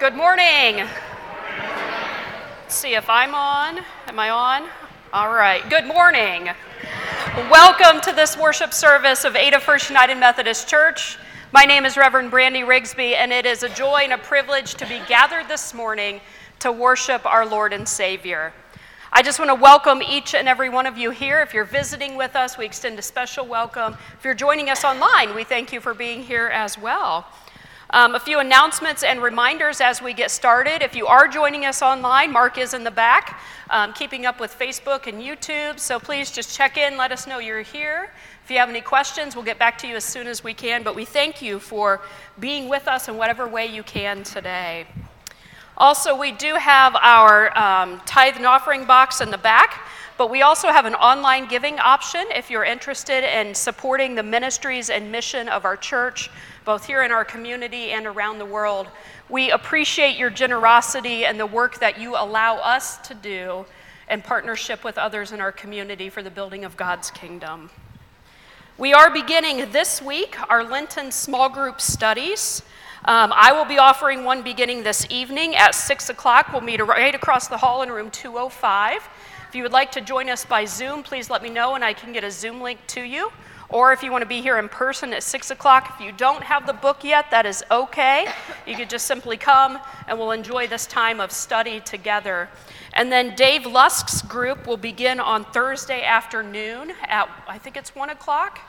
Good morning. Let's see if I'm on. Am I on? All right. Good morning. Welcome to this worship service of Ada First United Methodist Church. My name is Reverend Brandy Rigsby, and it is a joy and a privilege to be gathered this morning to worship our Lord and Savior. I just want to welcome each and every one of you here. If you're visiting with us, we extend a special welcome. If you're joining us online, we thank you for being here as well. A few announcements and reminders as we get started. If you are joining us online, Mark is in the back, keeping up with Facebook and YouTube. So please just check in, let us know you're here. If you have any questions, we'll get back to you as soon as we can. But we thank you for being with us in whatever way you can today. Also, we do have our tithe and offering box in the back, but we also have an online giving option if you're interested in supporting the ministries and mission of our church, both here in our community and around the world. We appreciate your generosity and the work that you allow us to do in partnership with others in our community for the building of God's kingdom. We are beginning this week our Lenten small group studies. I will be offering one beginning this evening at 6 o'clock. We'll meet right across the hall in room 205. If you would like to join us by Zoom, please let me know and I can get a Zoom link to you. Or if you want to be here in person at 6 o'clock, if you don't have the book yet, that is okay. You could just simply come and we'll enjoy this time of study together. And then Dave Lusk's group will begin on Thursday afternoon at, I think it's 1 o'clock.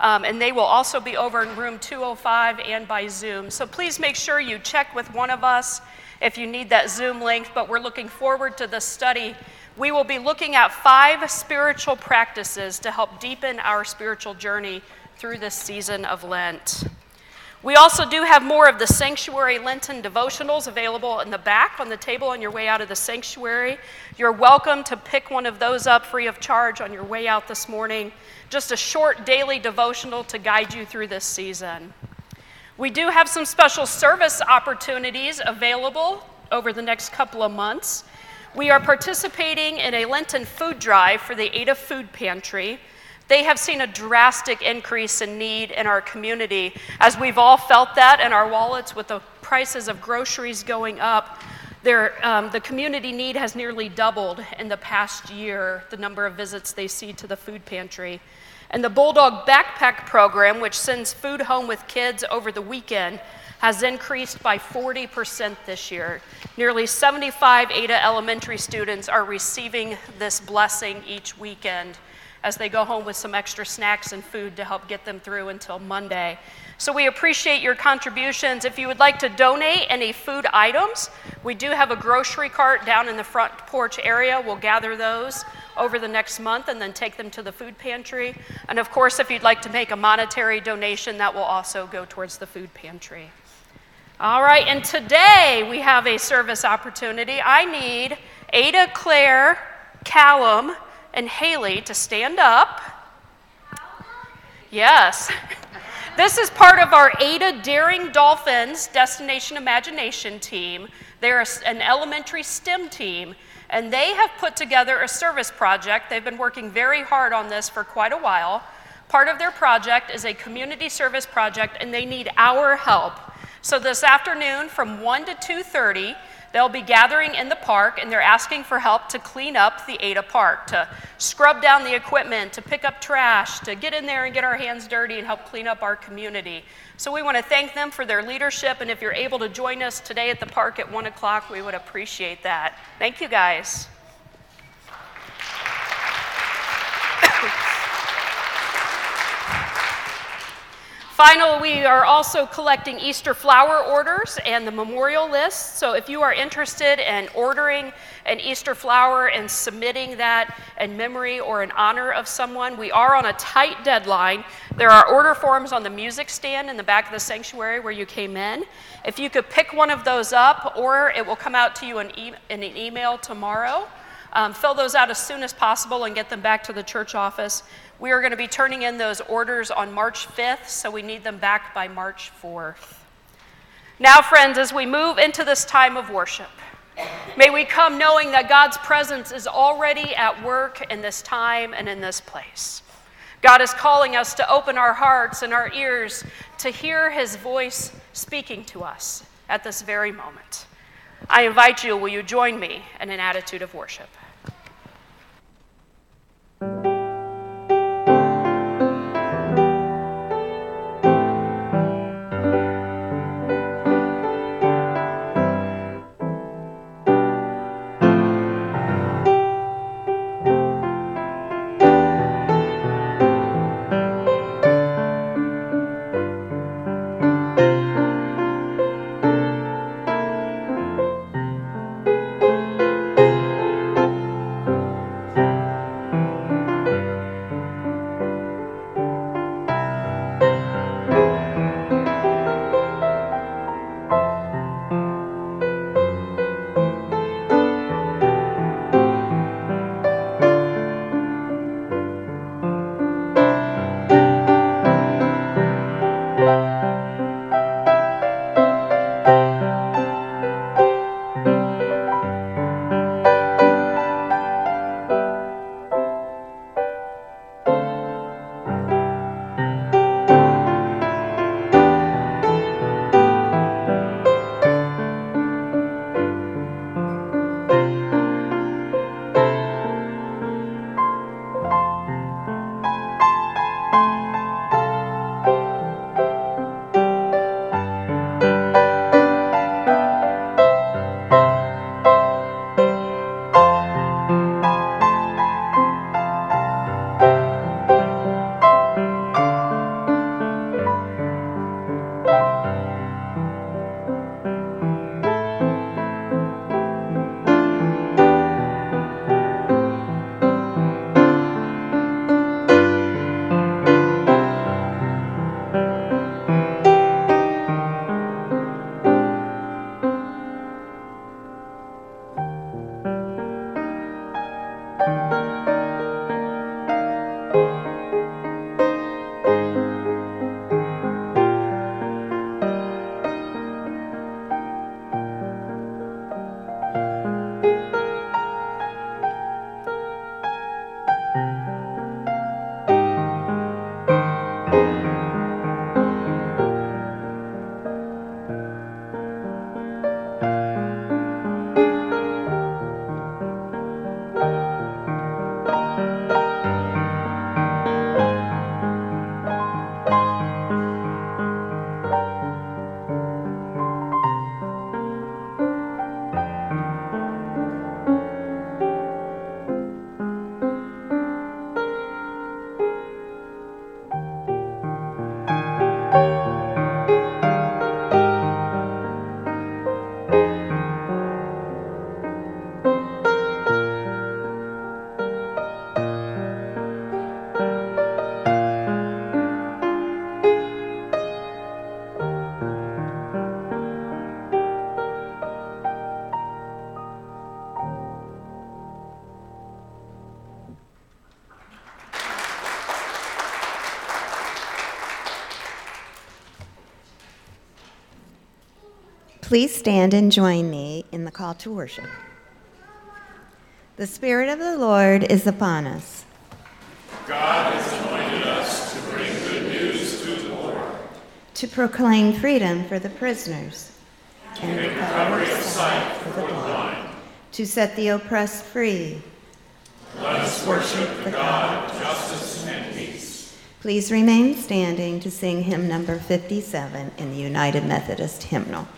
And they will also be over in room 205 and by Zoom. So please make sure you check with one of us if you need that Zoom link, but we're looking forward to this study. We will be looking at 5 spiritual practices to help deepen our spiritual journey through this season of Lent. We also do have more of the Sanctuary Lenten devotionals available in the back on the table on your way out of the sanctuary. You're welcome to pick one of those up free of charge on your way out this morning. Just a short daily devotional to guide you through this season. We do have some special service opportunities available over the next couple of months. We are participating in a Lenten food drive for the Ada Food Pantry. They have seen a drastic increase in need in our community, as we've all felt that in our wallets with the prices of groceries going up. The community need has nearly doubled in the past year, the number of visits they see to the food pantry. And the Bulldog Backpack Program, which sends food home with kids over the weekend, has increased by 40% this year. Nearly 75 Ada elementary students are receiving this blessing each weekend, as they go home with some extra snacks and food to help get them through until Monday. So we appreciate your contributions. If you would like to donate any food items, we do have a grocery cart down in the front porch area. We'll gather those over the next month and then take them to the food pantry. And of course, if you'd like to make a monetary donation, that will also go towards the food pantry. All right, and today we have a service opportunity. I need Ada, Claire, Callum, and Haley to stand up. Yes. This is part of our Ada Daring Dolphins Destination Imagination team. They're an elementary STEM team, and they have put together a service project. They've been working very hard on this for quite a while. Part of their project is a community service project, and they need our help. So this afternoon from 1 to 2:30, they'll be gathering in the park, and they're asking for help to clean up the Ada Park, to scrub down the equipment, to pick up trash, to get in there and get our hands dirty and help clean up our community. So we want to thank them for their leadership, and if you're able to join us today at the park at 1 o'clock, we would appreciate that. Thank you, guys. Finally, we are also collecting Easter flower orders and the memorial list. So if you are interested in ordering an Easter flower and submitting that in memory or in honor of someone, we are on a tight deadline. There are order forms on the music stand in the back of the sanctuary where you came in. If you could pick one of those up, or it will come out to you in an email tomorrow. Fill those out as soon as possible and get them back to the church office. We are going to be turning in those orders on March 5th, so we need them back by March 4th. Now, friends, as we move into this time of worship, may we come knowing that God's presence is already at work in this time and in this place. God is calling us to open our hearts and our ears to hear his voice speaking to us at this very moment. I invite you, will you join me in an attitude of worship? Please stand and join me in the call to worship. The Spirit of the Lord is upon us. God has anointed us to bring good news to the poor, to proclaim freedom for the prisoners, and recovery of sight for the blind, to set the oppressed free. Let us worship the God of justice and peace. Please remain standing to sing hymn number 57 in the United Methodist Hymnal.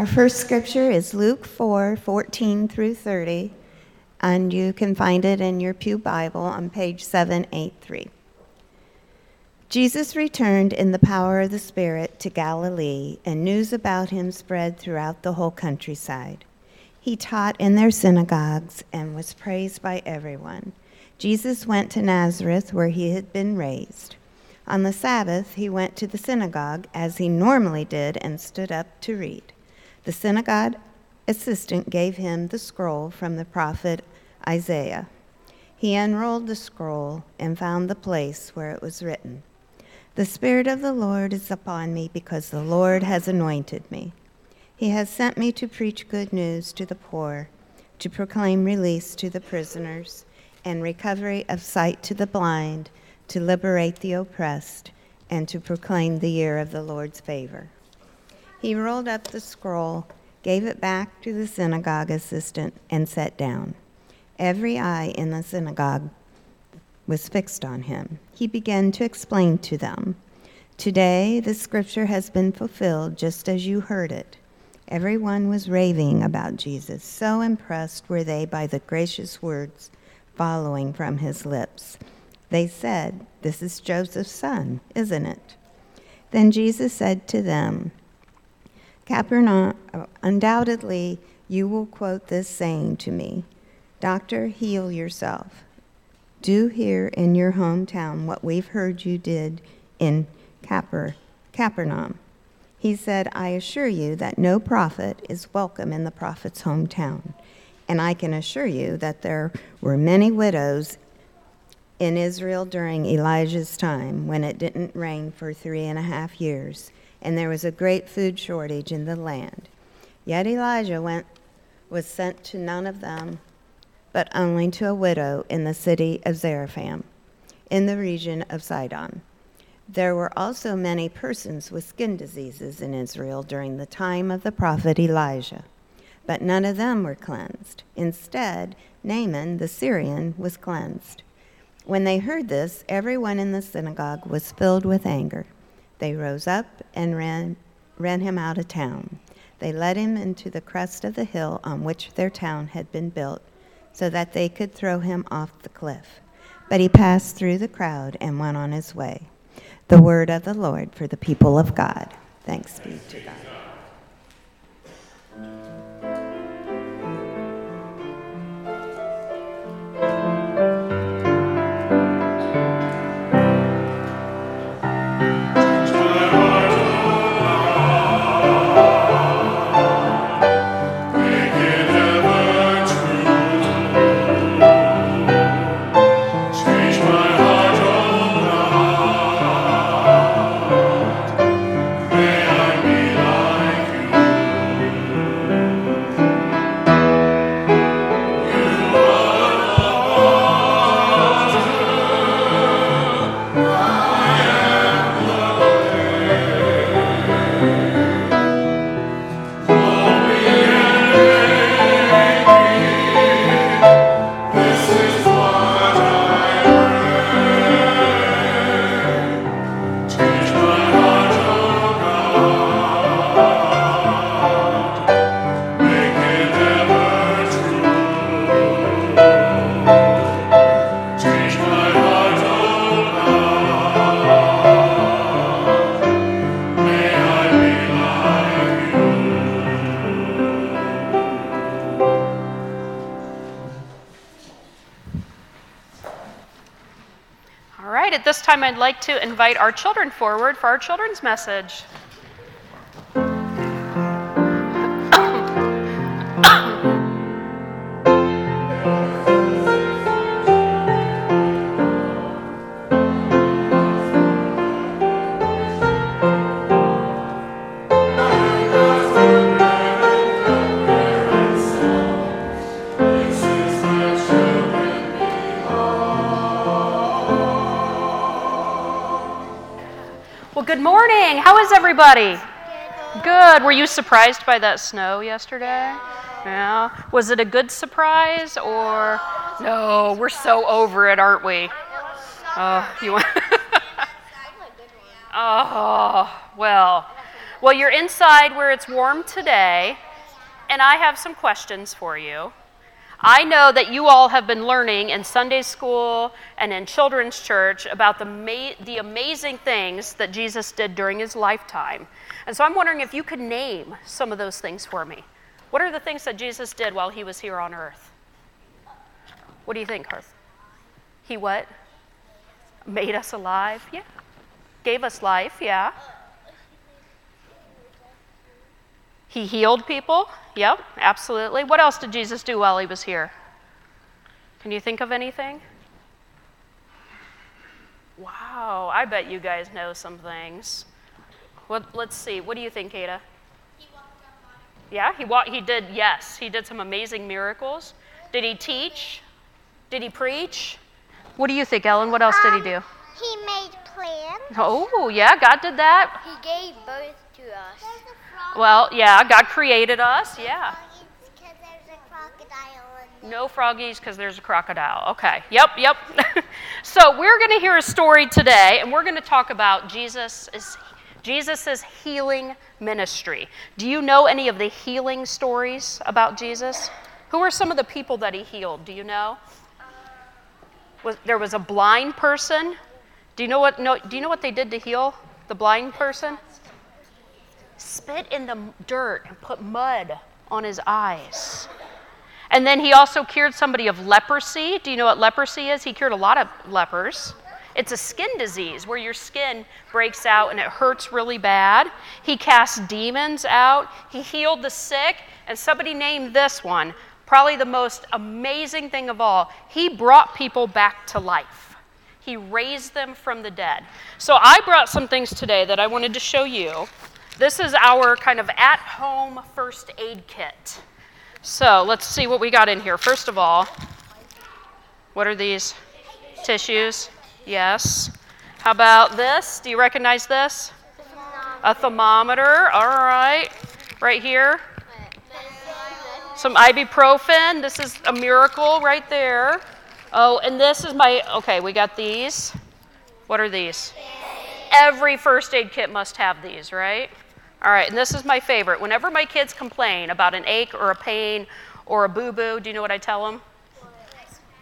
Our first scripture is Luke 4:14 through 30, and you can find it in your pew Bible on page 783. Jesus returned in the power of the Spirit to Galilee, and news about him spread throughout the whole countryside. He taught in their synagogues and was praised by everyone. Jesus went to Nazareth, where he had been raised. On the Sabbath, he went to the synagogue, as he normally did, and stood up to read. The synagogue assistant gave him the scroll from the prophet Isaiah. He unrolled the scroll and found the place where it was written, "The Spirit of the Lord is upon me, because the Lord has anointed me. He has sent me to preach good news to the poor, to proclaim release to the prisoners, and recovery of sight to the blind, to liberate the oppressed, and to proclaim the year of the Lord's favor." He rolled up the scroll, gave it back to the synagogue assistant, and sat down. Every eye in the synagogue was fixed on him. He began to explain to them, "Today the scripture has been fulfilled just as you heard it." Everyone was raving about Jesus. So impressed were they by the gracious words following from his lips. They said, "This is Joseph's son, isn't it?" Then Jesus said to them, "Capernaum, undoubtedly you will quote this saying to me, 'Doctor, heal yourself.' Do here in your hometown what we've heard you did in Capernaum." He said, "I assure you that no prophet is welcome in the prophet's hometown. And I can assure you that there were many widows in Israel during Elijah's time, when it didn't rain for 3.5 years. And there was a great food shortage in the land. Yet Elijah was sent to none of them, but only to a widow in the city of Zarephath, in the region of Sidon. There were also many persons with skin diseases in Israel during the time of the prophet Elijah, but none of them were cleansed. Instead, Naaman the Syrian was cleansed." When they heard this, everyone in the synagogue was filled with anger. They rose up and ran him out of town. They led him into the crest of the hill on which their town had been built, so that they could throw him off the cliff. But he passed through the crowd and went on his way. The word of the Lord for the people of God. Thanks be to God. I'd like to invite our children forward for our children's message. Everybody? Good. Were you surprised by that snow yesterday? Yeah. Was it a good surprise or no? We're so over it, aren't we? Oh, well, Well, you're inside where it's warm today, and I have some questions for you. I know that you all have been learning in Sunday school and in children's church about the amazing things that Jesus did during his lifetime. And so I'm wondering if you could name some of those things for me. What are the things that Jesus did while he was here on earth? What do you think, Hearth? He what? Made us alive, yeah. Gave us life, yeah. He healed people. Yep, absolutely. What else did Jesus do while he was here? Can you think of anything? Wow, I bet you guys know some things. Let's see. What do you think, Ada? He walked on water. Yeah, he did some amazing miracles. Did he teach? Did he preach? What do you think, Ellen? What else did he do? He made plans. Oh, yeah, God did that. He gave birth to us. Well, yeah, God created us, yeah. No froggies because there's a crocodile. Okay, yep. So we're going to hear a story today, and we're going to talk about Jesus's healing ministry. Do you know any of the healing stories about Jesus? Who are some of the people that he healed? Do you know? There was a blind person. Do you know what they did to heal the blind person? Spit in the dirt and put mud on his eyes. And then he also cured somebody of leprosy. Do you know what leprosy is? He cured a lot of lepers. It's a skin disease where your skin breaks out and it hurts really bad. He cast demons out. He healed the sick. And somebody named this one, probably the most amazing thing of all. He brought people back to life. He raised them from the dead. So I brought some things today that I wanted to show you. This is our kind of at-home first aid kit. So let's see what we got in here. First of all, what are these? Tissues? Yes. How about this? Do you recognize this? A thermometer. All right. Right here. Some ibuprofen. This is a miracle right there. Oh, and this is we got these. What are these? Every first aid kit must have these, right? All right, and this is my favorite. Whenever my kids complain about an ache or a pain or a boo-boo, do you know what I tell them?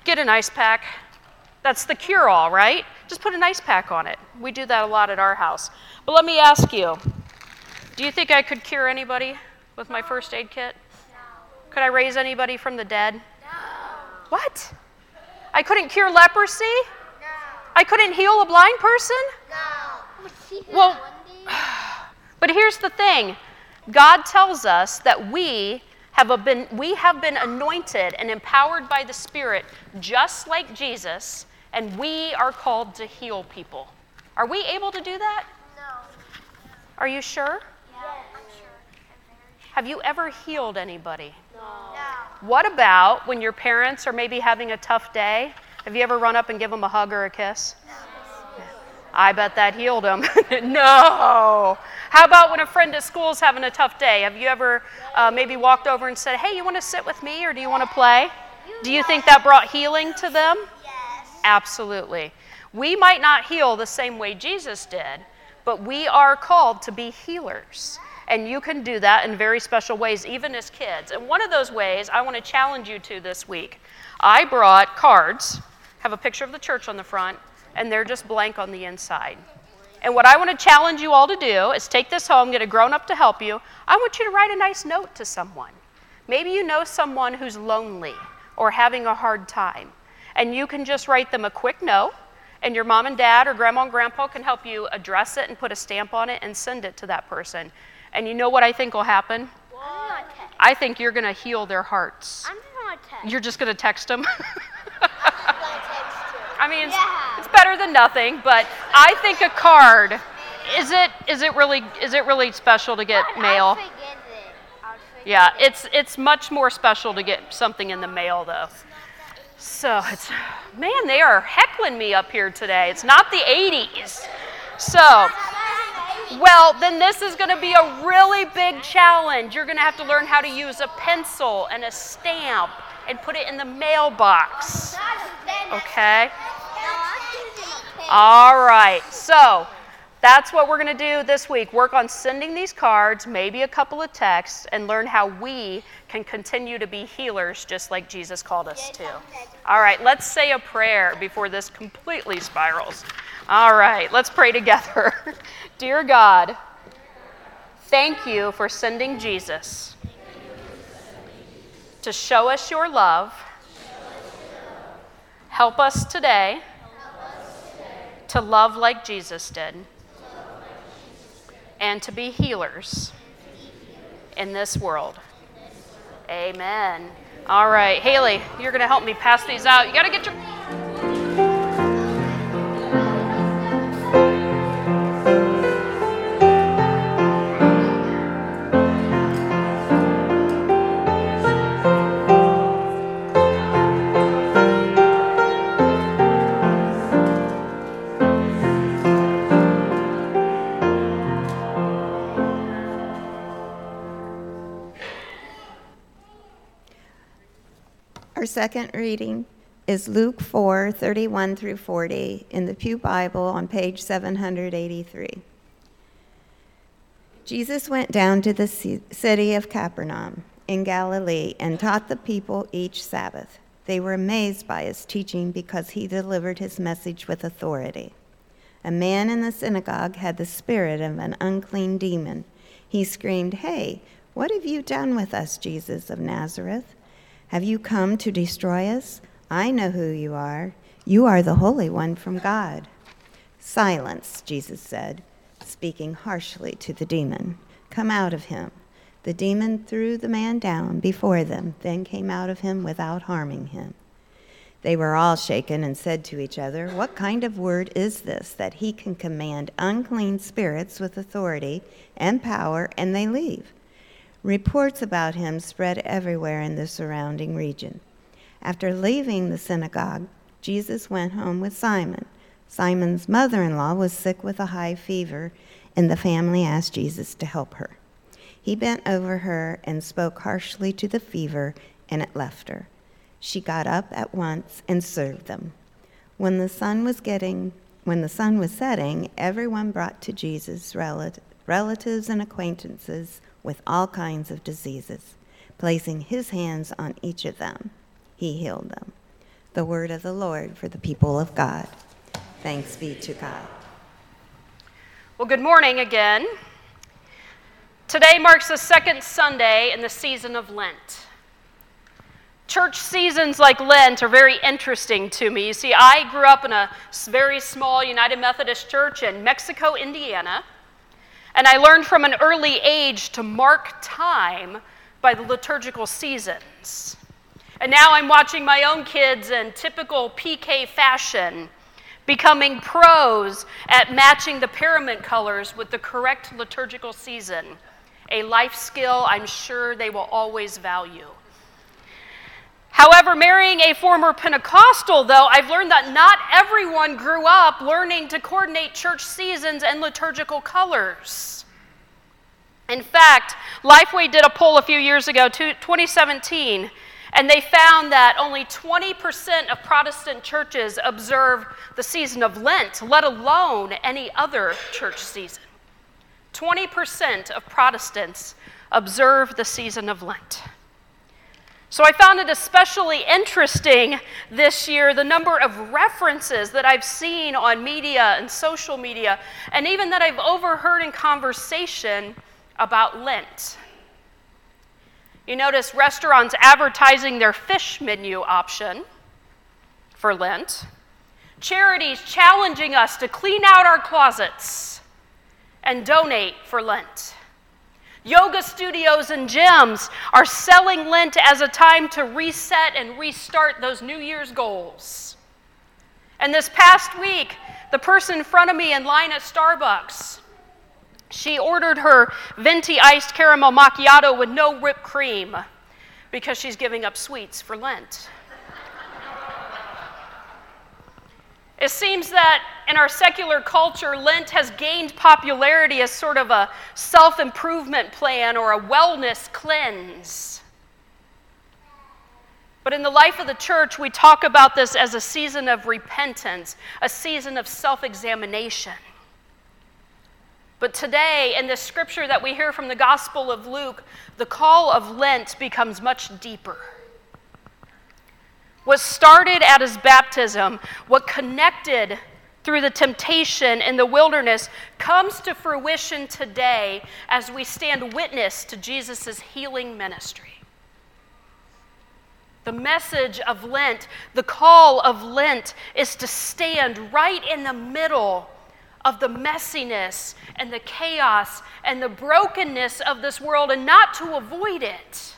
Get an ice pack. That's the cure-all, right? Just put an ice pack on it. We do that a lot at our house. But let me ask you, do you think I could cure anybody with my first aid kit? No. Could I raise anybody from the dead? No. What? I couldn't cure leprosy? No. I couldn't heal a blind person? No. Well, but here's the thing. God tells us that we have been anointed and empowered by the Spirit just like Jesus, and we are called to heal people. Are we able to do that? No. Are you sure? Yes. I'm sure. Have you ever healed anybody? No. What about when your parents are maybe having a tough day? Have you ever run up and give them a hug or a kiss? No. I bet that healed them. No. How about when a friend at school is having a tough day? Have you ever maybe walked over and said, hey, you want to sit with me or do you want to play? Do you think that brought healing to them? Yes. Absolutely. We might not heal the same way Jesus did, but we are called to be healers. And you can do that in very special ways, even as kids. And one of those ways I want to challenge you to this week. I brought cards, have a picture of the church on the front, and they're just blank on the inside. And what I want to challenge you all to do is take this home, get a grown-up to help you. I want you to write a nice note to someone. Maybe you know someone who's lonely or having a hard time. And you can just write them a quick note, and your mom and dad or grandma and grandpa can help you address it and put a stamp on it and send it to that person. And you know what I think will happen? I think you're going to heal their hearts. I'm just going to text. You're just going to text them? I mean, it's better than nothing, but I think a card, is it really special to get mail? Yeah, it's much more special to get something in the mail though. So they are heckling me up here today. It's not the 80s. So, well, then this is going to be a really big challenge. You're going to have to learn how to use a pencil and a stamp and put it in the mailbox. Okay? All right. So That's what we're going to do this week, work on sending these cards, maybe a couple of texts, and learn how we can continue to be healers just like Jesus called us to. All right, let's say a prayer before this completely spirals. All right, let's pray together. Dear God, thank you for sending Jesus to show us your love. Help us today to love like Jesus did. And to be healers in this world. Amen. All right, Haley, you're going to help me pass these out. You got to get your... Our second reading is Luke 4:31 through 40 in the Pew Bible on page 783. Jesus went down to the city of Capernaum in Galilee and taught the people each Sabbath. They were amazed by his teaching because he delivered his message with authority. A man in the synagogue had the spirit of an unclean demon. He screamed, "Hey, what have you done with us, Jesus of Nazareth? Have you come to destroy us? I know who you are. You are the Holy One from God." "Silence," Jesus said, speaking harshly to the demon. "Come out of him." The demon threw the man down before them, then came out of him without harming him. They were all shaken and said to each other, "What kind of word is this, that he can command unclean spirits with authority and power, and they leave?" Reports about him spread everywhere in the surrounding region. After leaving the synagogue, Jesus went home with Simon. Simon's mother-in-law was sick with a high fever, and the family asked Jesus to help her. He bent over her and spoke harshly to the fever, and it left her. She got up at once and served them. When the sun was setting, everyone brought to Jesus relatives and acquaintances with all kinds of diseases. Placing his hands on each of them, he healed them. The word of the Lord for the people of God. Thanks be to God. Well, good morning again. Today marks the second Sunday in the season of Lent. Church seasons like Lent are very interesting to me. You see, I grew up in a very small United Methodist Church in Mexico, Indiana. And I learned from an early age to mark time by the liturgical seasons. And now I'm watching my own kids in typical PK fashion, becoming pros at matching the pyramid colors with the correct liturgical season, a life skill I'm sure they will always value. However, marrying a former Pentecostal, though, I've learned that not everyone grew up learning to coordinate church seasons and liturgical colors. In fact, Lifeway did a poll a few years ago, 2017, and they found that only 20% of Protestant churches observe the season of Lent, let alone any other church season. 20% of Protestants observe the season of Lent. So I found it especially interesting this year, the number of references that I've seen on media and social media, and even that I've overheard in conversation about Lent. You notice restaurants advertising their fish menu option for Lent, charities challenging us to clean out our closets and donate for Lent. Yoga studios and gyms are selling Lent as a time to reset and restart those New Year's goals. And this past week, the person in front of me in line at Starbucks, she ordered her venti iced caramel macchiato with no whipped cream because she's giving up sweets for Lent. It seems that in our secular culture, Lent has gained popularity as sort of a self-improvement plan or a wellness cleanse. But in the life of the church, we talk about this as a season of repentance, a season of self-examination, But today, in this scripture that we hear from the Gospel of Luke, the call of Lent becomes much deeper. What started at his baptism, what connected through the temptation in the wilderness, comes to fruition today as we stand witness to Jesus' healing ministry. The message of Lent, the call of Lent, is to stand right in the middle of the messiness and the chaos and the brokenness of this world, and not to avoid it,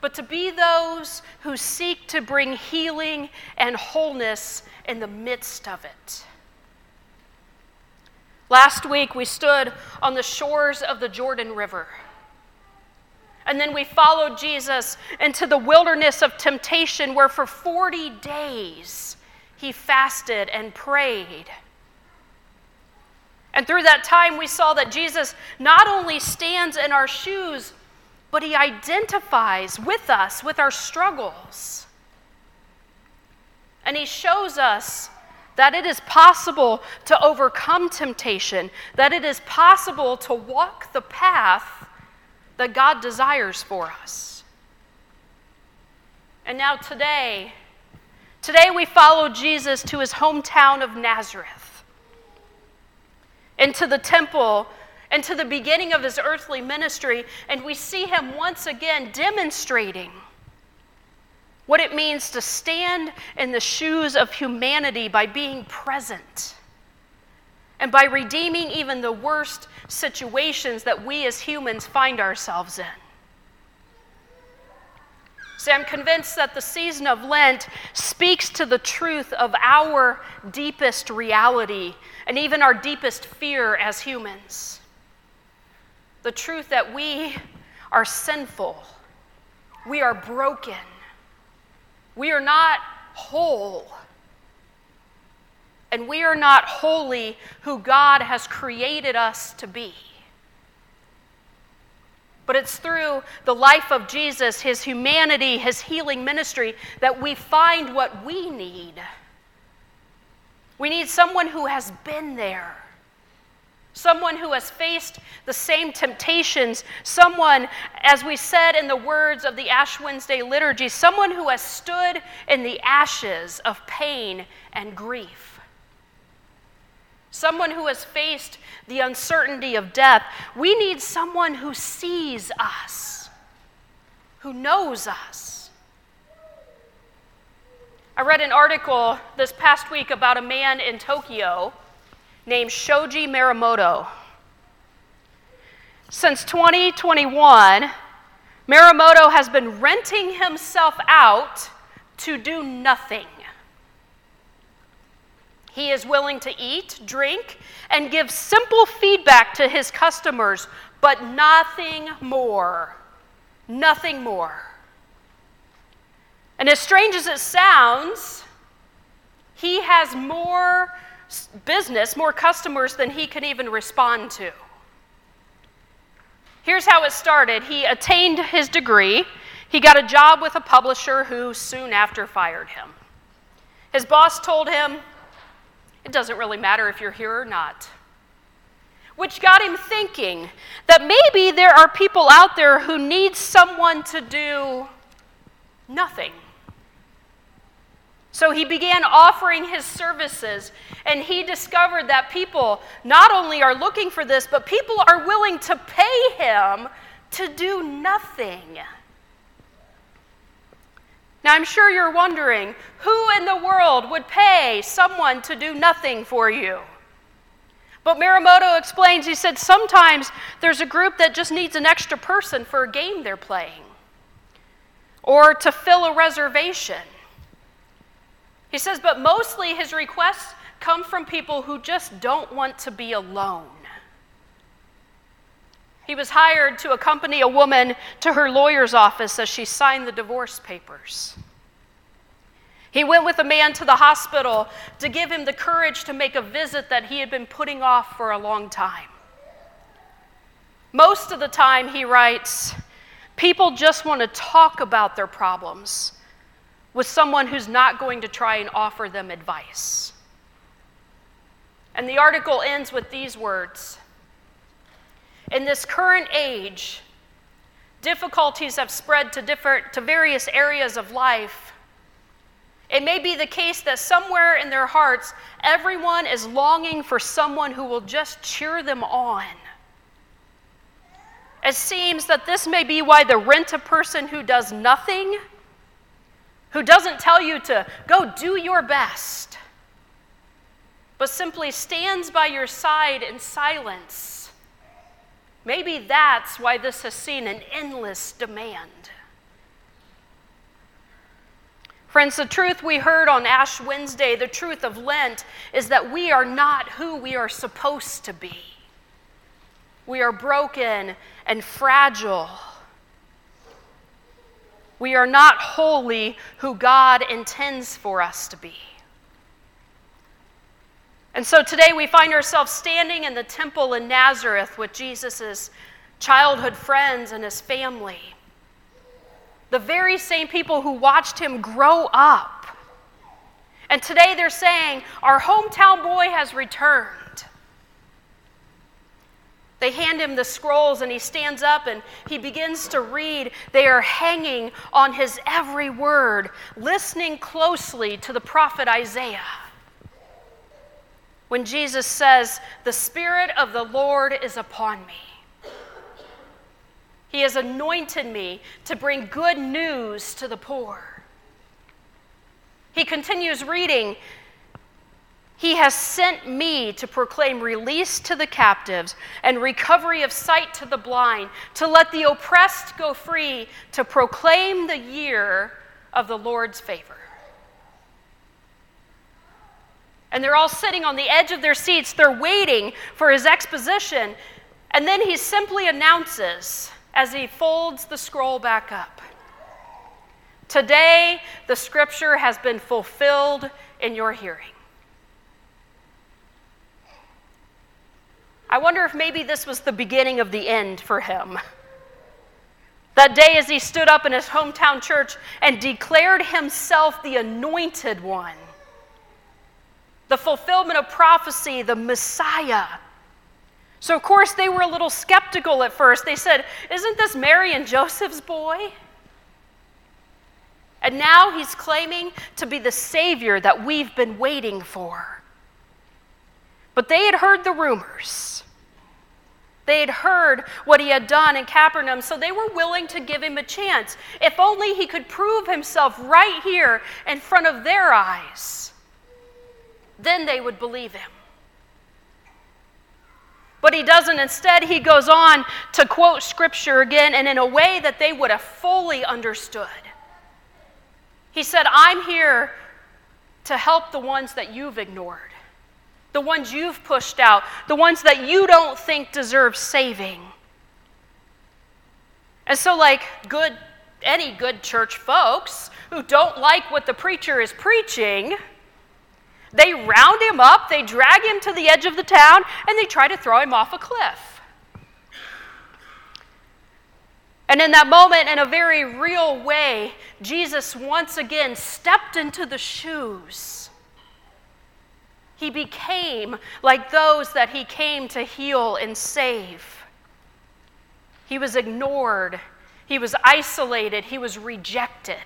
but to be those who seek to bring healing and wholeness in the midst of it. Last week, we stood on the shores of the Jordan River, and then we followed Jesus into the wilderness of temptation, where for 40 days he fasted and prayed. And through that time, we saw that Jesus not only stands in our shoes, but he identifies with us, with our struggles. And he shows us that it is possible to overcome temptation, that it is possible to walk the path that God desires for us. And now today we follow Jesus to his hometown of Nazareth, into the temple, into the beginning of his earthly ministry, and we see him once again demonstrating what it means to stand in the shoes of humanity by being present and by redeeming even the worst situations that we as humans find ourselves in. See, I'm convinced that the season of Lent speaks to the truth of our deepest reality and even our deepest fear as humans. The truth that we are sinful, we are broken, we are not whole, and we are not wholly who God has created us to be. But it's through the life of Jesus, his humanity, his healing ministry, that we find what we need. We need someone who has been there, someone who has faced the same temptations, someone, as we said in the words of the Ash Wednesday liturgy, someone who has stood in the ashes of pain and grief. Someone who has faced the uncertainty of death. We need someone who sees us, who knows us. I read an article this past week about a man in Tokyo named Shoji Marimoto. Since 2021, Marimoto has been renting himself out to do nothing. He is willing to eat, drink, and give simple feedback to his customers, but nothing more. Nothing more. And as strange as it sounds, he has more business, more customers than he can even respond to. Here's how it started. He attained his degree. He got a job with a publisher who soon after fired him. His boss told him, "It doesn't really matter if you're here or not," which got him thinking that maybe there are people out there who need someone to do nothing. So he began offering his services, and he discovered that people not only are looking for this, but people are willing to pay him to do nothing. Now, I'm sure you're wondering, who in the world would pay someone to do nothing for you? But Marimoto explains, he said, sometimes there's a group that just needs an extra person for a game they're playing or to fill a reservation. He says, but mostly his requests come from people who just don't want to be alone. He was hired to accompany a woman to her lawyer's office as she signed the divorce papers. He went with a man to the hospital to give him the courage to make a visit that he had been putting off for a long time. Most of the time, he writes, people just want to talk about their problems with someone who's not going to try and offer them advice. And the article ends with these words. In this current age, difficulties have spread to various areas of life. It may be the case that somewhere in their hearts, everyone is longing for someone who will just cheer them on. It seems that this may be why the rent-a-person who does nothing, who doesn't tell you to go do your best, but simply stands by your side in silence. Maybe that's why this has seen an endless demand. Friends, the truth we heard on Ash Wednesday, the truth of Lent, is that we are not who we are supposed to be. We are broken and fragile. We are not wholly who God intends for us to be. And so today we find ourselves standing in the temple in Nazareth with Jesus' childhood friends and his family. The very same people who watched him grow up. And today they're saying, our hometown boy has returned. They hand him the scrolls and he stands up and he begins to read. They are hanging on his every word, listening closely to the prophet Isaiah. When Jesus says, the Spirit of the Lord is upon me. He has anointed me to bring good news to the poor. He continues reading, he has sent me to proclaim release to the captives and recovery of sight to the blind, to let the oppressed go free, to proclaim the year of the Lord's favor. And they're all sitting on the edge of their seats. They're waiting for his exposition. And then he simply announces as he folds the scroll back up. Today, the scripture has been fulfilled in your hearing. I wonder if maybe this was the beginning of the end for him. That day as he stood up in his hometown church and declared himself the anointed one, the fulfillment of prophecy, the Messiah. So, of course, they were a little skeptical at first. They said, isn't this Mary and Joseph's boy? And now he's claiming to be the Savior that we've been waiting for. But they had heard the rumors. They had heard what he had done in Capernaum, so they were willing to give him a chance. If only he could prove himself right here in front of their eyes. Then they would believe him. But he doesn't. Instead, he goes on to quote scripture again and in a way that they would have fully understood. He said, I'm here to help the ones that you've ignored, the ones you've pushed out, the ones that you don't think deserve saving. And so like any good church folks who don't like what the preacher is preaching, they round him up, they drag him to the edge of the town, and they try to throw him off a cliff. And in that moment, in a very real way, Jesus once again stepped into the shoes. He became like those that he came to heal and save. He was ignored, he was isolated, he was rejected.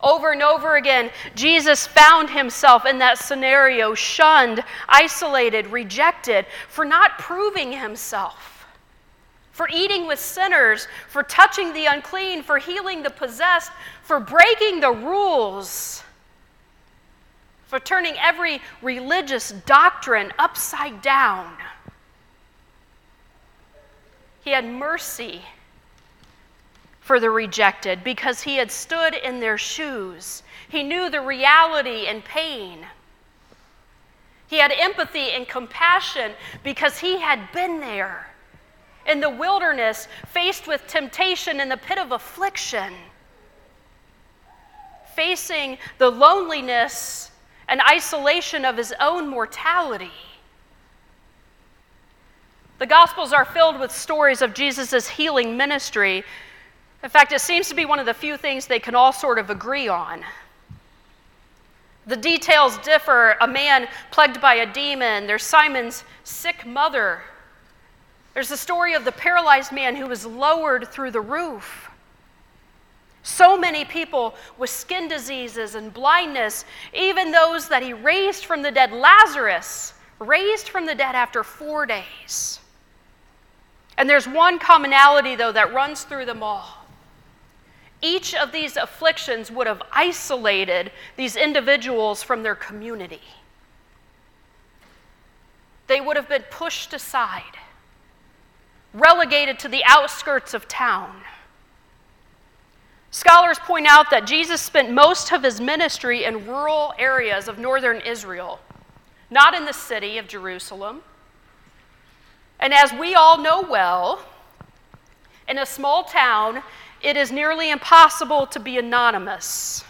Over and over again, Jesus found himself in that scenario, shunned, isolated, rejected, for not proving himself, for eating with sinners, for touching the unclean, for healing the possessed, for breaking the rules, for turning every religious doctrine upside down. He had mercy for the rejected, because he had stood in their shoes. He knew the reality and pain. He had empathy and compassion because he had been there in the wilderness, faced with temptation in the pit of affliction, facing the loneliness and isolation of his own mortality. The Gospels are filled with stories of Jesus' healing ministry. In fact, it seems to be one of the few things they can all sort of agree on. The details differ. A man plagued by a demon. There's Simon's sick mother. There's the story of the paralyzed man who was lowered through the roof. So many people with skin diseases and blindness, even those that he raised from the dead. Lazarus, raised from the dead after 4 days. And there's one commonality, though, that runs through them all. Each of these afflictions would have isolated these individuals from their community. They would have been pushed aside, relegated to the outskirts of town. Scholars point out that Jesus spent most of his ministry in rural areas of northern Israel, not in the city of Jerusalem. And as we all know well, in a small town, it is nearly impossible to be anonymous.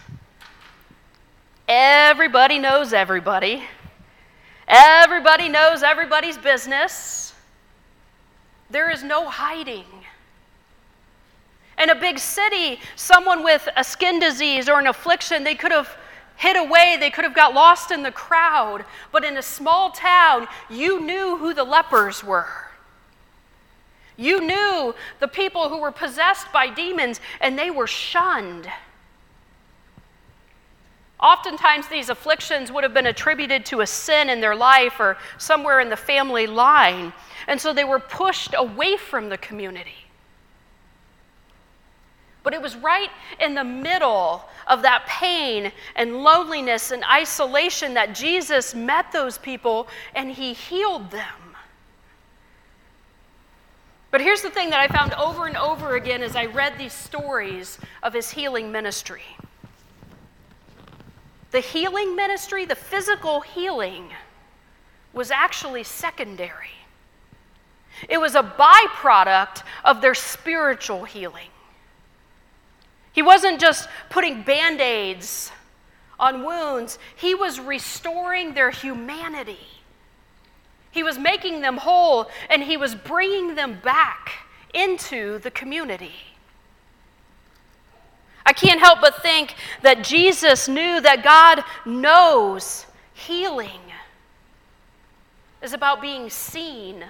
Everybody knows everybody. Everybody knows everybody's business. There is no hiding. In a big city, someone with a skin disease or an affliction, they could have hid away, they could have got lost in the crowd. But in a small town, you knew who the lepers were. You knew the people who were possessed by demons, and they were shunned. Oftentimes, these afflictions would have been attributed to a sin in their life or somewhere in the family line, and so they were pushed away from the community. But it was right in the middle of that pain and loneliness and isolation that Jesus met those people, and he healed them. But here's the thing that I found over and over again as I read these stories of his healing ministry. The healing ministry, the physical healing, was actually secondary. It was a byproduct of their spiritual healing. He wasn't just putting Band-Aids on wounds. He was restoring their humanity. He was making them whole, and he was bringing them back into the community. I can't help but think that Jesus knew that God knows healing is about being seen.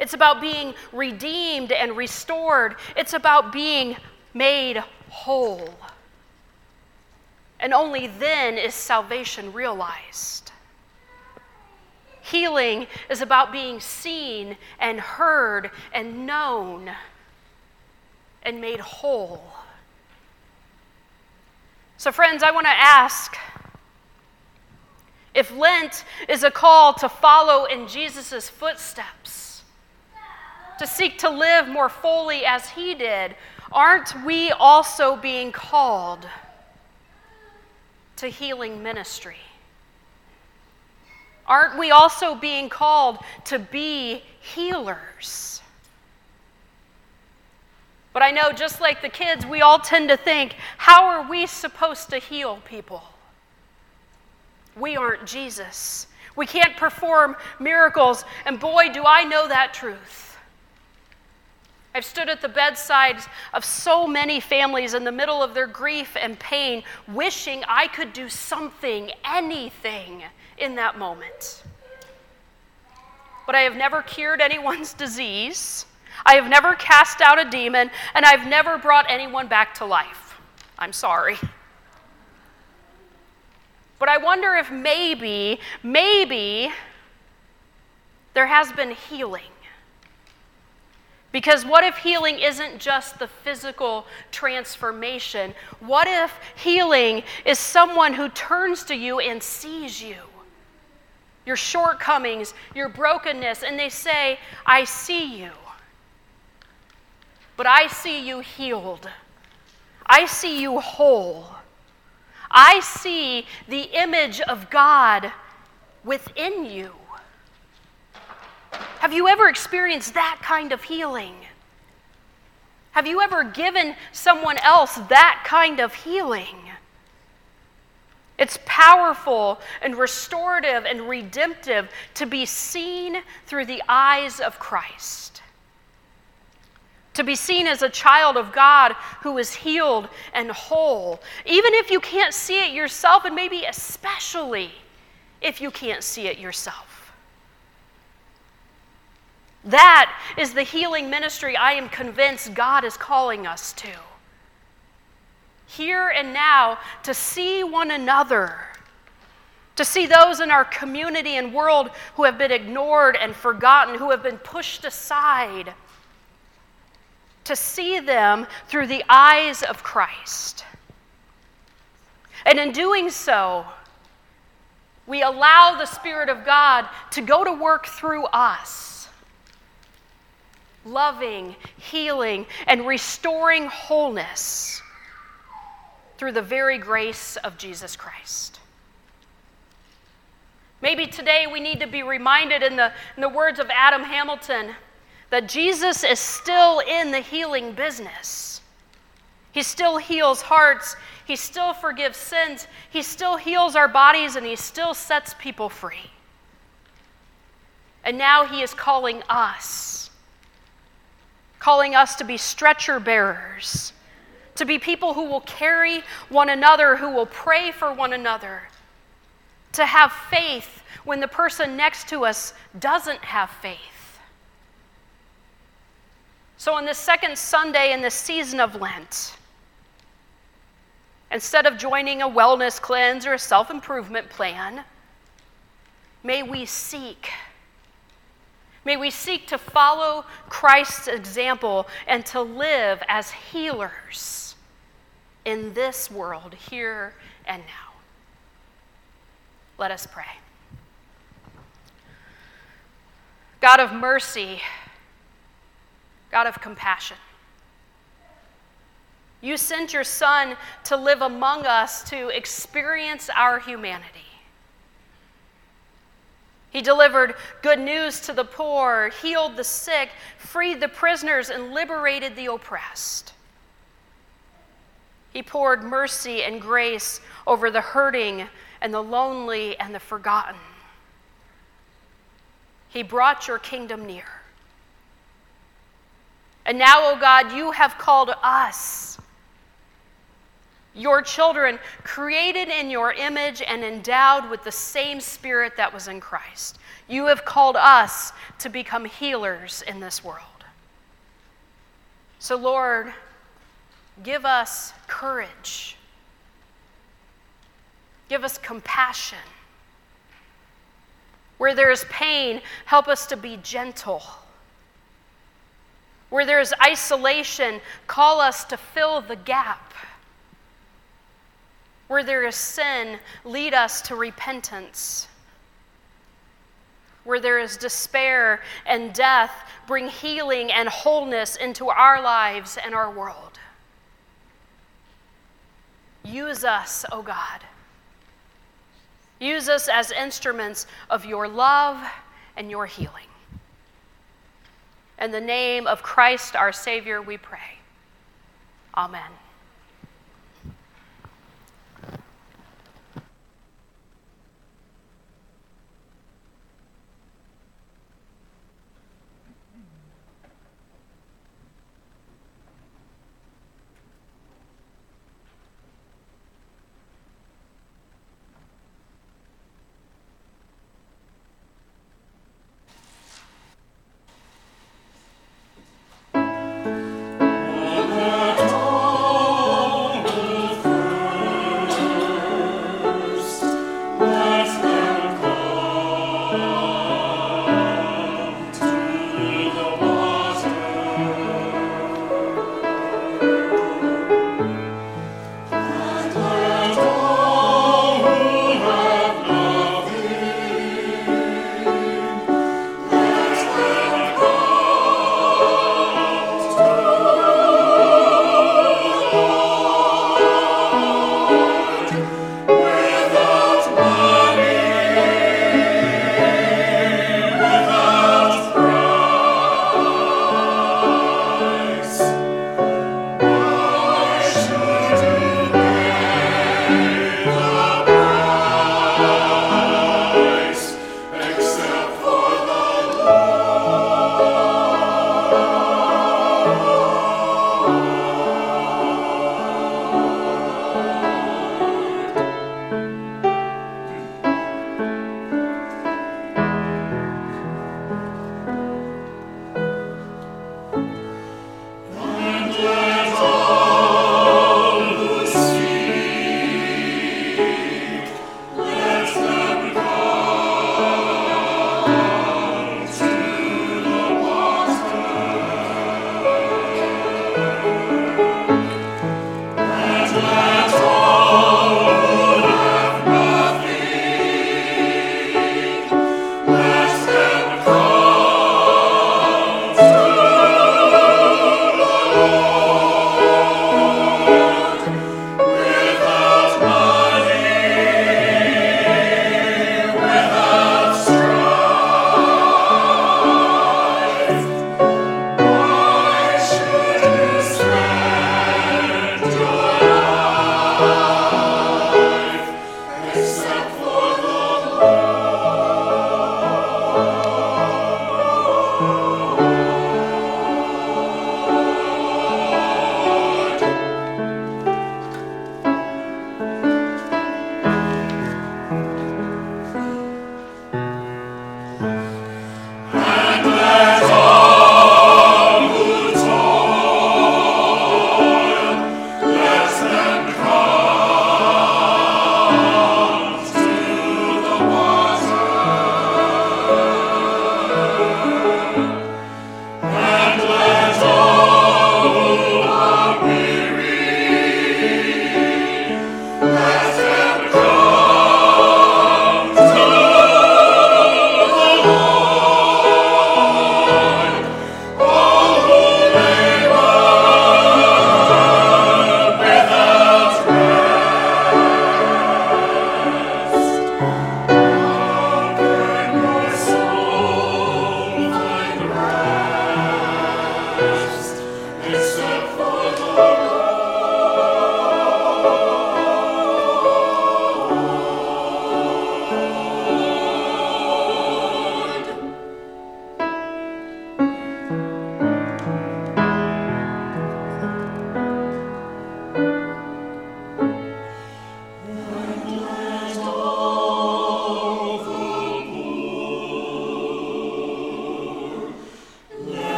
It's about being redeemed and restored. It's about being made whole. And only then is salvation realized. Healing is about being seen and heard and known and made whole. So, friends, I want to ask, if Lent is a call to follow in Jesus' footsteps, to seek to live more fully as he did, aren't we also being called to healing ministry? Aren't we also being called to be healers? But I know, just like the kids, we all tend to think, how are we supposed to heal people? We aren't Jesus. We can't perform miracles, and boy, do I know that truth. I've stood at the bedsides of so many families in the middle of their grief and pain, wishing I could do something, anything, in that moment. But I have never cured anyone's disease. I have never cast out a demon, and I've never brought anyone back to life. I'm sorry. But I wonder if maybe there has been healing. Because what if healing isn't just the physical transformation? What if healing is someone who turns to you and sees you, your shortcomings, your brokenness, and they say, I see you, but I see you healed. I see you whole. I see the image of God within you. Have you ever experienced that kind of healing? Have you ever given someone else that kind of healing? It's powerful and restorative and redemptive to be seen through the eyes of Christ. to be seen as a child of God who is healed and whole, even if you can't see it yourself, and maybe especially if you can't see it yourself. That is the healing ministry I am convinced God is calling us to. Here and now, to see one another, to see those in our community and world who have been ignored and forgotten, who have been pushed aside, to see them through the eyes of Christ. And in doing so, we allow the Spirit of God to go to work through us, loving, healing, and restoring wholeness through the very grace of Jesus Christ. Maybe today we need to be reminded, in the words of Adam Hamilton, that Jesus is still in the healing business. He still heals hearts. He still forgives sins. He still heals our bodies, and he still sets people free. And now he is calling us to be stretcher bearers, to be people who will carry one another, who will pray for one another, to have faith when the person next to us doesn't have faith. So on this second Sunday in the season of Lent, instead of joining a wellness cleanse or a self-improvement plan, may we seek to follow Christ's example and to live as healers in this world, here and now. Let us pray. God of mercy, God of compassion, you sent your Son to live among us, to experience our humanity. He delivered good news to the poor, healed the sick, freed the prisoners, and liberated the oppressed. He poured mercy and grace over the hurting and the lonely and the forgotten. He brought your kingdom near. And now, O God, you have called us, your children, created in your image and endowed with the same Spirit that was in Christ. You have called us to become healers in this world. So, Lord, give us courage. Give us compassion. Where there is pain, help us to be gentle. Where there is isolation, call us to fill the gap. Where there is sin, lead us to repentance. Where there is despair and death, bring healing and wholeness into our lives and our world. Use us, O God. Use us as instruments of your love and your healing. In the name of Christ, our Savior, we pray. Amen. Oh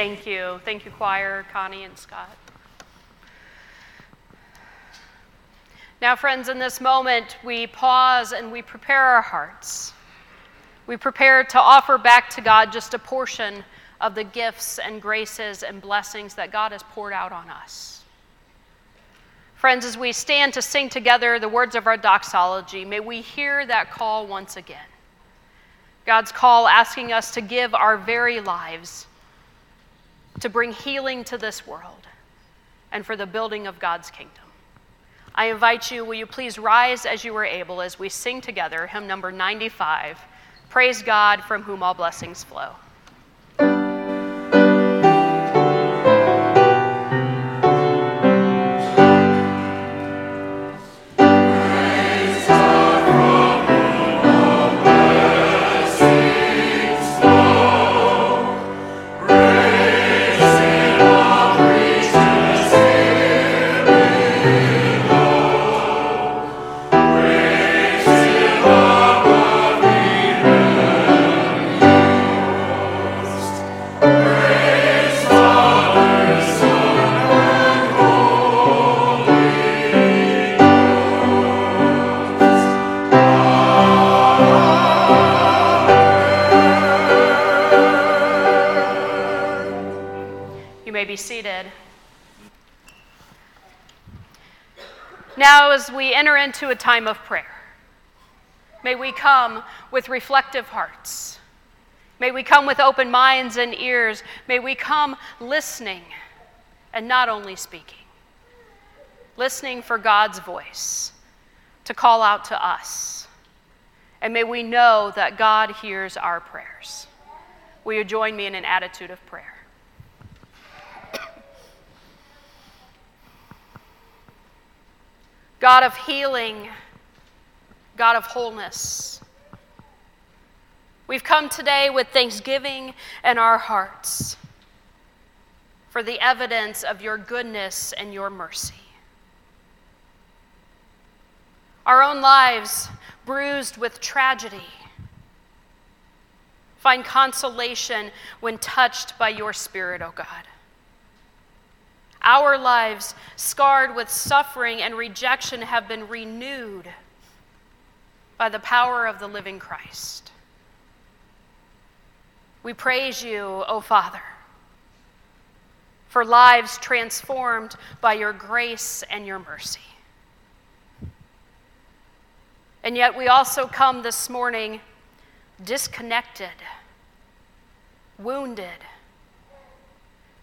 Thank you. Thank you, choir, Connie and Scott. Now, friends, in this moment, we pause and we prepare our hearts. We prepare to offer back to God just a portion of the gifts and graces and blessings that God has poured out on us. Friends, as we stand to sing together the words of our doxology, may we hear that call once again. God's call asking us to give our very lives to bring healing to this world and for the building of God's kingdom. I invite you, will you please rise as you are able as we sing together hymn number 95, Praise God from whom all blessings flow. Now, as we enter into a time of prayer, may we come with reflective hearts. May we come with open minds and ears. May we come listening and not only speaking. Listening for God's voice to call out to us. And may we know that God hears our prayers. Will you join me in an attitude of prayer? God of healing, God of wholeness. We've come today with thanksgiving in our hearts for the evidence of your goodness and your mercy. Our own lives, bruised with tragedy, find consolation when touched by your Spirit, O God. Our lives, scarred with suffering and rejection, have been renewed by the power of the living Christ. We praise you, O Father, for lives transformed by your grace and your mercy. And yet we also come this morning disconnected, wounded,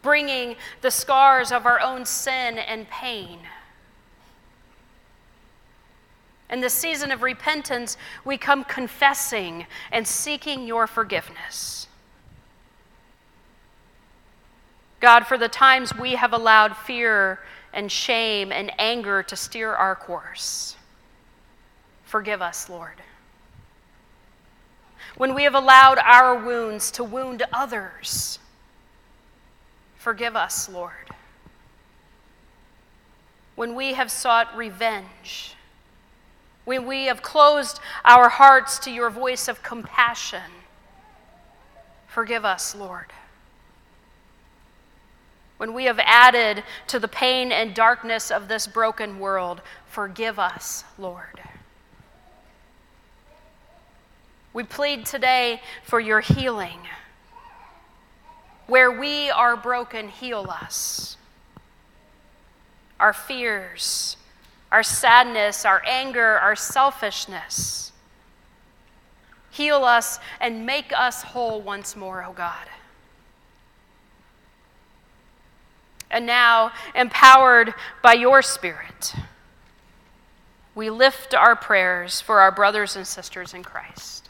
bringing the scars of our own sin and pain. In the season of repentance, we come confessing and seeking your forgiveness. God, for the times we have allowed fear and shame and anger to steer our course, forgive us, Lord. When we have allowed our wounds to wound others, forgive us, Lord. When we have sought revenge, when we have closed our hearts to your voice of compassion, forgive us, Lord. When we have added to the pain and darkness of this broken world, forgive us, Lord. We plead today for your healing. Where we are broken, heal us. Our fears, our sadness, our anger, our selfishness. Heal us and make us whole once more, O God. And now, empowered by your Spirit, we lift our prayers for our brothers and sisters in Christ.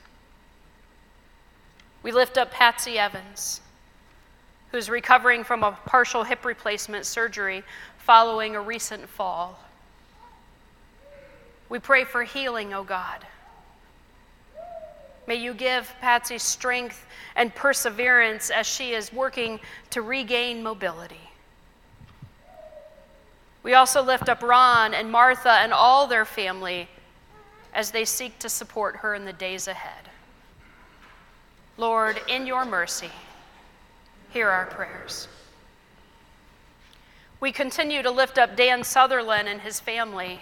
We lift up Patsy Evans, who's recovering from a partial hip replacement surgery following a recent fall. We pray for healing, O God. May you give Patsy strength and perseverance as she is working to regain mobility. We also lift up Ron and Martha and all their family as they seek to support her in the days ahead. Lord, in your mercy, hear our prayers. We continue to lift up Dan Sutherland and his family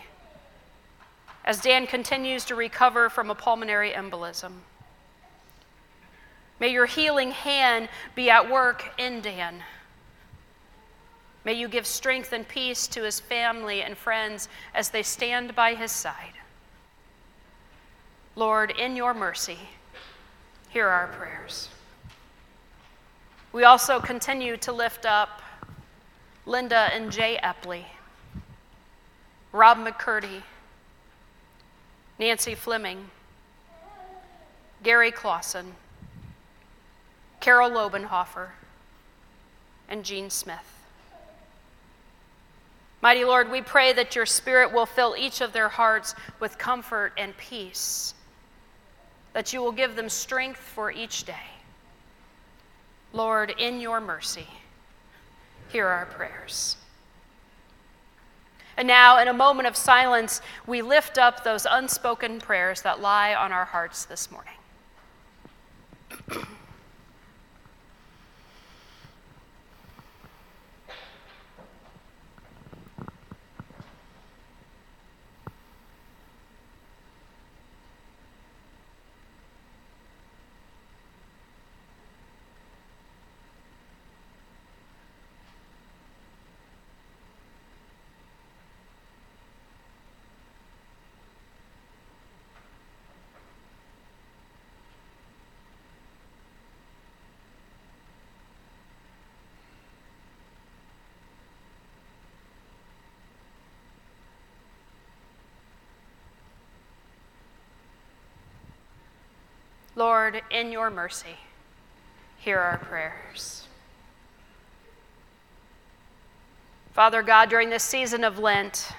as Dan continues to recover from a pulmonary embolism. May your healing hand be at work in Dan. May you give strength and peace to his family and friends as they stand by his side. Lord, in your mercy, hear our prayers. We also continue to lift up Linda and Jay Epley, Rob McCurdy, Nancy Fleming, Gary Clausen, Carol Lobenhofer, and Gene Smith. Mighty Lord, we pray that your Spirit will fill each of their hearts with comfort and peace, that you will give them strength for each day. Lord, in your mercy, hear our prayers. And now, in a moment of silence, we lift up those unspoken prayers that lie on our hearts this morning. Lord, in your mercy, hear our prayers. Father God, during this season of Lent,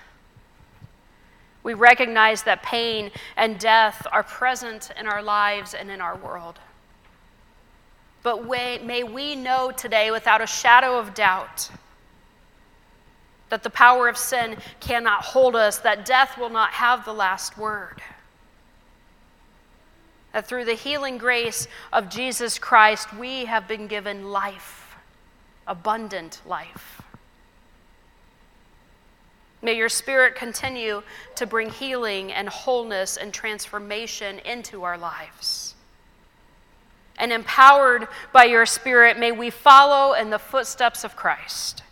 we recognize that pain and death are present in our lives and in our world. But may we know today, without a shadow of doubt, that the power of sin cannot hold us, that death will not have the last word. That through the healing grace of Jesus Christ, we have been given life, abundant life. May your Spirit continue to bring healing and wholeness and transformation into our lives. And empowered by your Spirit, may we follow in the footsteps of Christ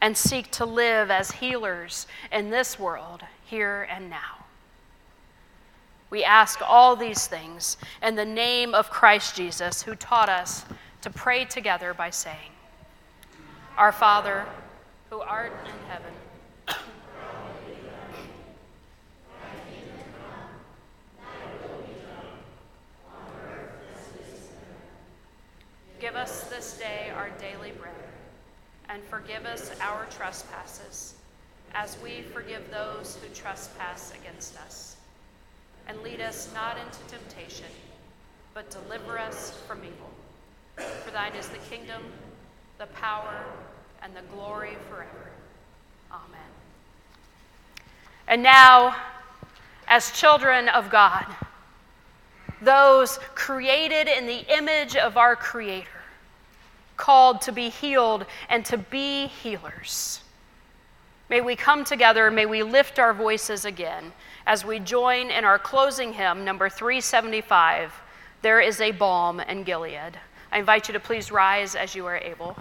and seek to live as healers in this world, here and now. We ask all these things in the name of Christ Jesus, who taught us to pray together by saying, Our Father, who art in heaven, give us this day our daily bread, and forgive us our trespasses, as we forgive those who trespass against us. And lead us not into temptation, but deliver us from evil. For thine is the kingdom, the power, and the glory forever. Amen. And now, as children of God, those created in the image of our Creator, called to be healed and to be healers, may we come together, may we lift our voices again as we join in our closing hymn, number 375, There is a Balm in Gilead. I invite you to please rise as you are able.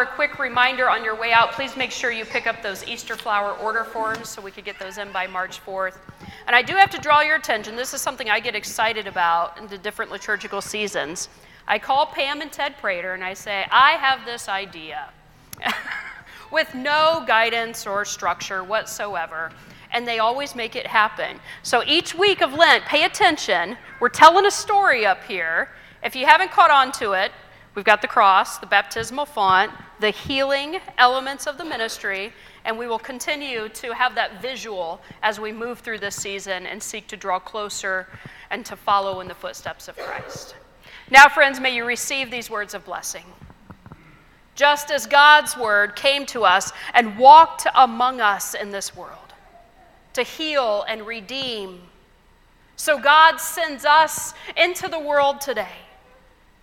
for a quick reminder on your way out, please make sure you pick up those Easter flower order forms so we could get those in by March 4th. And I do have to draw your attention. This is something I get excited about in the different liturgical seasons. I call Pam and Ted Prater and I say, I have this idea with no guidance or structure whatsoever. And they always make it happen. So each week of Lent, pay attention. We're telling a story up here. If you haven't caught on to it, we've got the cross, the baptismal font, the healing elements of the ministry, and we will continue to have that visual as we move through this season and seek to draw closer and to follow in the footsteps of Christ. Now, friends, may you receive these words of blessing. Just as God's word came to us and walked among us in this world to heal and redeem, so God sends us into the world today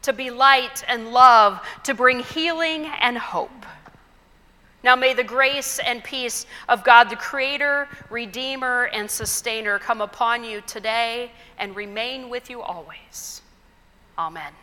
to be light and love, to bring healing and hope. Now may the grace and peace of God, the Creator, Redeemer, and Sustainer, come upon you today and remain with you always. Amen.